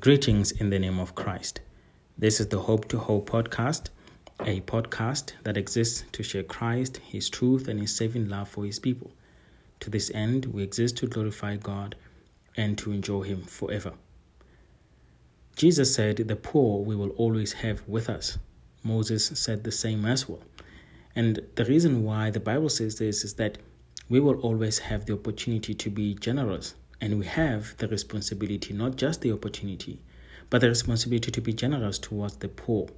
Greetings in the name of Christ. This is the Hope to Hope podcast, a podcast that exists to share Christ, His truth, and His saving love for His people. To this end, we exist to glorify God and to enjoy Him forever. Jesus said, "The poor we will always have with us." Moses said the same as well. And the reason why the Bible says this is that we will always have the opportunity to be generous. And we have the responsibility, not just the opportunity, but the responsibility to be generous towards the poor.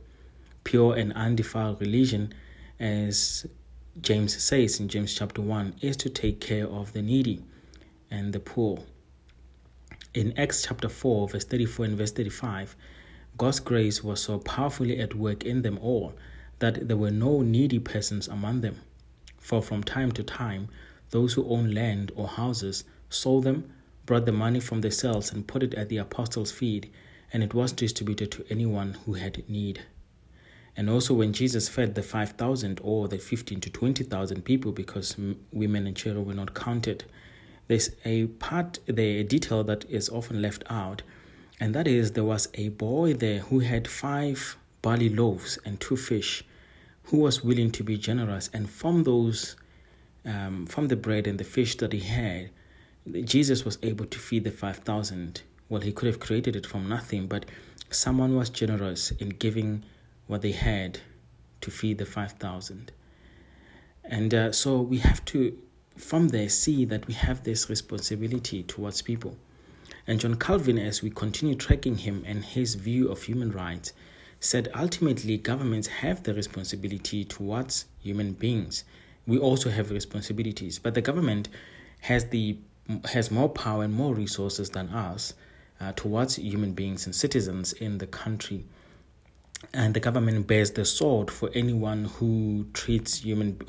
Pure and undefiled religion, as James says in James chapter 1, is to take care of the needy and the poor. In Acts chapter 4, verse 34 and verse 35, God's grace was so powerfully at work in them all that there were no needy persons among them. For from time to time, those who owned land or houses sold them, brought the money from the sales and put it at the apostles' feet, and it was distributed to anyone who had need. And also when Jesus fed the 5,000 or the 15 to 20,000 people, because women and children were not counted, there's a detail that is often left out, and that is there was a boy there who had 5 barley loaves and 2 fish, who was willing to be generous, and from the bread and the fish that he had, Jesus was able to feed the 5,000. Well, he could have created it from nothing, but someone was generous in giving what they had to feed the 5,000. And so we have to, from there, see that we have this responsibility towards people. And John Calvin, as we continue tracking him and his view of human rights, said ultimately governments have the responsibility towards human beings. We also have responsibilities, but the government has more power and more resources than us towards human beings and citizens in the country. And the government bears the sword for anyone who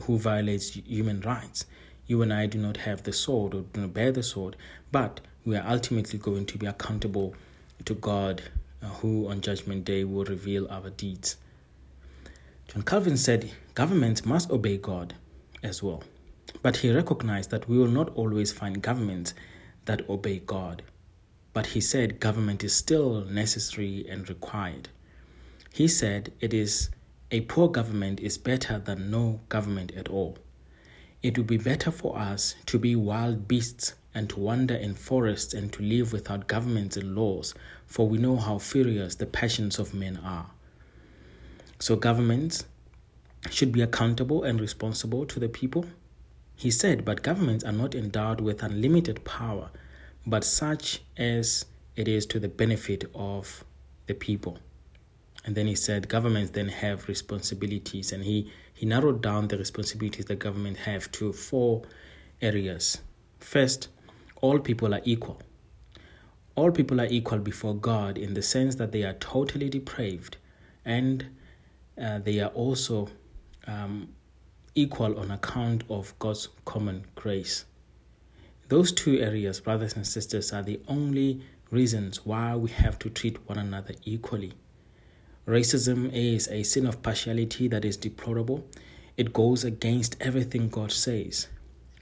violates human rights. You and I do not have the sword or do not bear the sword, but we are ultimately going to be accountable to God, who on Judgment Day will reveal our deeds. John Calvin said governments must obey God as well. But he recognized that we will not always find governments that obey God. But he said government is still necessary and required. He said a poor government is better than no government at all. It would be better for us to be wild beasts and to wander in forests and to live without governments and laws, for we know how furious the passions of men are. So governments should be accountable and responsible to the people. He said, but governments are not endowed with unlimited power, but such as it is to the benefit of the people. And then he said, governments then have responsibilities. And he narrowed down the responsibilities that government have to 4 areas. First, all people are equal. All people are equal before God in the sense that they are totally depraved, and they are also equal on account of God's common grace. Those 2 areas, brothers and sisters, are the only reasons why we have to treat one another equally. Racism is a sin of partiality that is deplorable. It goes against everything God says.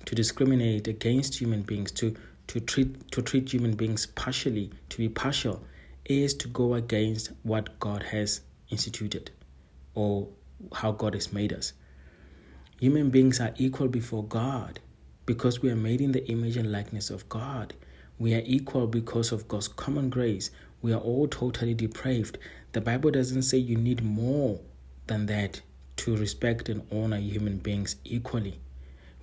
To discriminate against human beings, to treat human beings partially, to be partial, is to go against what God has instituted or how God has made us. Human beings are equal before God because we are made in the image and likeness of God. We are equal because of God's common grace. We are all totally depraved. The Bible doesn't say you need more than that to respect and honor human beings equally,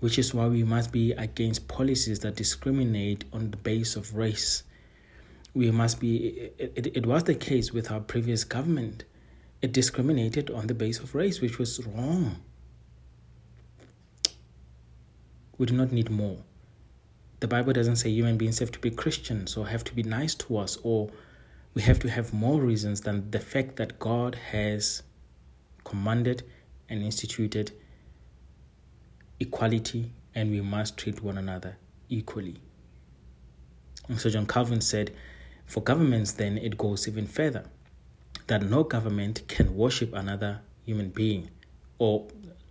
which is why we must be against policies that discriminate on the basis of race. It was the case with our previous government. It discriminated on the basis of race, which was wrong. We do not need more. The Bible doesn't say human beings have to be Christians or have to be nice to us, or we have to have more reasons than the fact that God has commanded and instituted equality, and we must treat one another equally. And so John Calvin said, for governments then it goes even further, that no government can worship another human being, or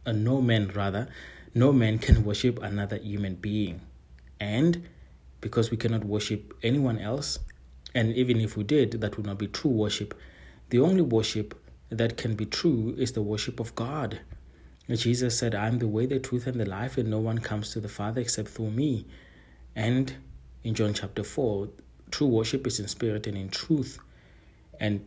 no man rather. No man can worship another human being. And because we cannot worship anyone else, And even if we did, that would not be true worship. The only worship that can be true is the worship of God. Jesus said, I am the way, the truth, and the life, and no one comes to the Father except through me. And in John chapter 4, true worship is in spirit and in truth. And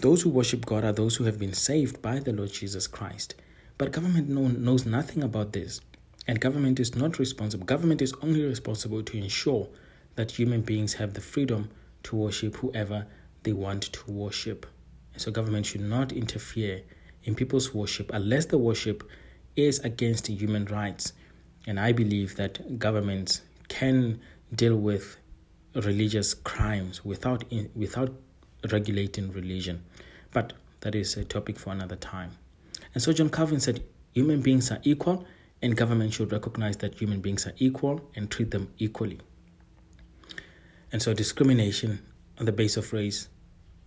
those who worship God are those who have been saved by the Lord Jesus Christ. But government knows nothing about this. And government is not responsible. Government is only responsible to ensure that human beings have the freedom to worship whoever they want to worship. And so government should not interfere in people's worship unless the worship is against human rights. And I believe that governments can deal with religious crimes without regulating religion. But that is a topic for another time. And so John Calvin said, human beings are equal, and government should recognize that human beings are equal and treat them equally. And so discrimination on the basis of race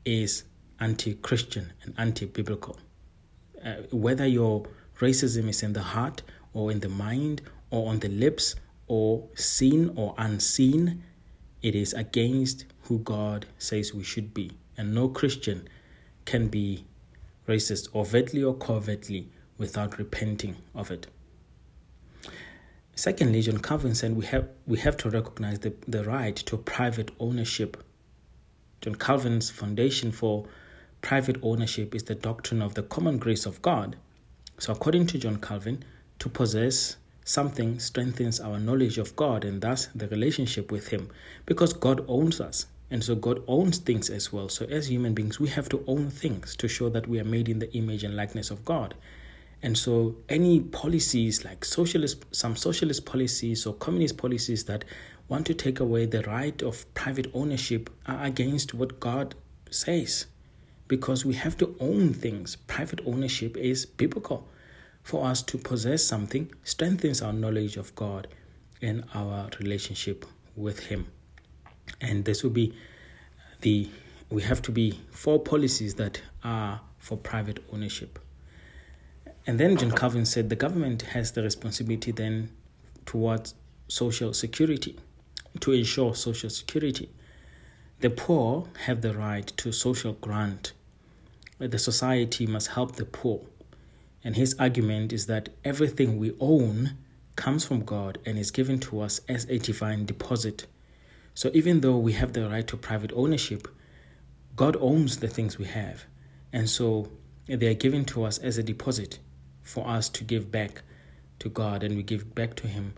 is anti-Christian and anti-biblical. Whether your racism is in the heart or in the mind or on the lips or seen or unseen, it is against who God says we should be. And no Christian can be racist overtly or covertly without repenting of it. Secondly, John Calvin said we have to recognize the right to private ownership. John Calvin's foundation for private ownership is the doctrine of the common grace of God. So according to John Calvin, to possess something strengthens our knowledge of God and thus the relationship with Him, because God owns us. And so God owns things as well. So as human beings, we have to own things to show that we are made in the image and likeness of God. And so any policies like some socialist policies or communist policies that want to take away the right of private ownership are against what God says, because we have to own things. Private ownership is biblical. For us to possess something strengthens our knowledge of God and our relationship with Him. And this will be we have to be for policies that are for private ownership. And then John Calvin said the government has the responsibility then towards social security, to ensure social security. The poor have the right to social grant. The society must help the poor. And his argument is that everything we own comes from God and is given to us as a divine deposit. So even though we have the right to private ownership, God owns the things we have. And so they are given to us as a deposit for us to give back to God. And we give back to Him,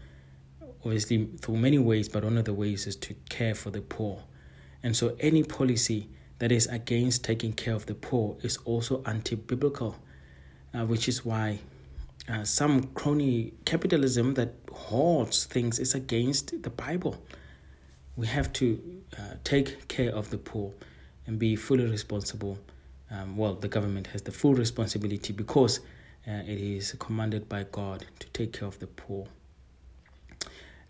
obviously, through many ways, but one of the ways is to care for the poor. And so any policy that is against taking care of the poor is also anti-biblical, which is why some crony capitalism that hoards things is against the Bible. We have to take care of the poor and be fully responsible. The government has the full responsibility because it is commanded by God to take care of the poor.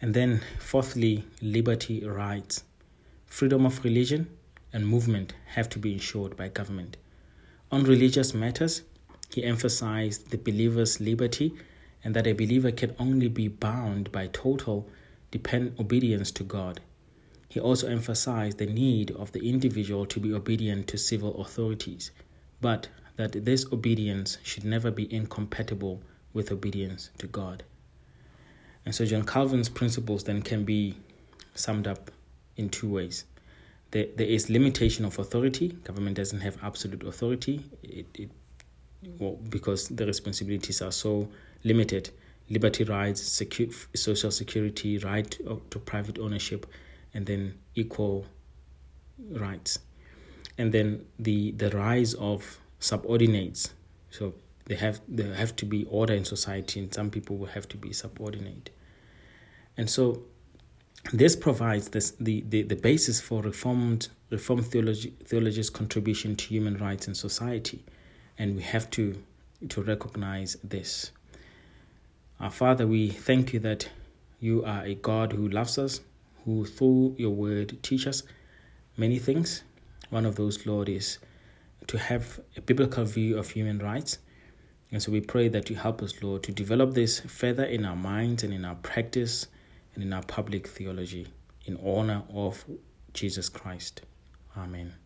And then fourthly, liberty, rights, freedom of religion and movement have to be ensured by government. On religious matters, he emphasized the believer's liberty and that a believer can only be bound by total obedience to God. He also emphasized the need of the individual to be obedient to civil authorities, but that this obedience should never be incompatible with obedience to God. And so John Calvin's principles then can be summed up in two ways. There is limitation of authority. Government doesn't have absolute authority. Because the responsibilities are so limited. Liberty, rights, social security, right to private ownership, and then equal rights. And then the rise of subordinates. So there have to be order in society, and some people will have to be subordinate. And so this provides the basis for reformed theology's contribution to human rights in society. And we have to recognize this. Our Father, we thank you that you are a God who loves us, who through your word teach us many things. One of those, Lord, is to have a biblical view of human rights. And so we pray that you help us, Lord, to develop this further in our minds and in our practice and in our public theology in honor of Jesus Christ. Amen.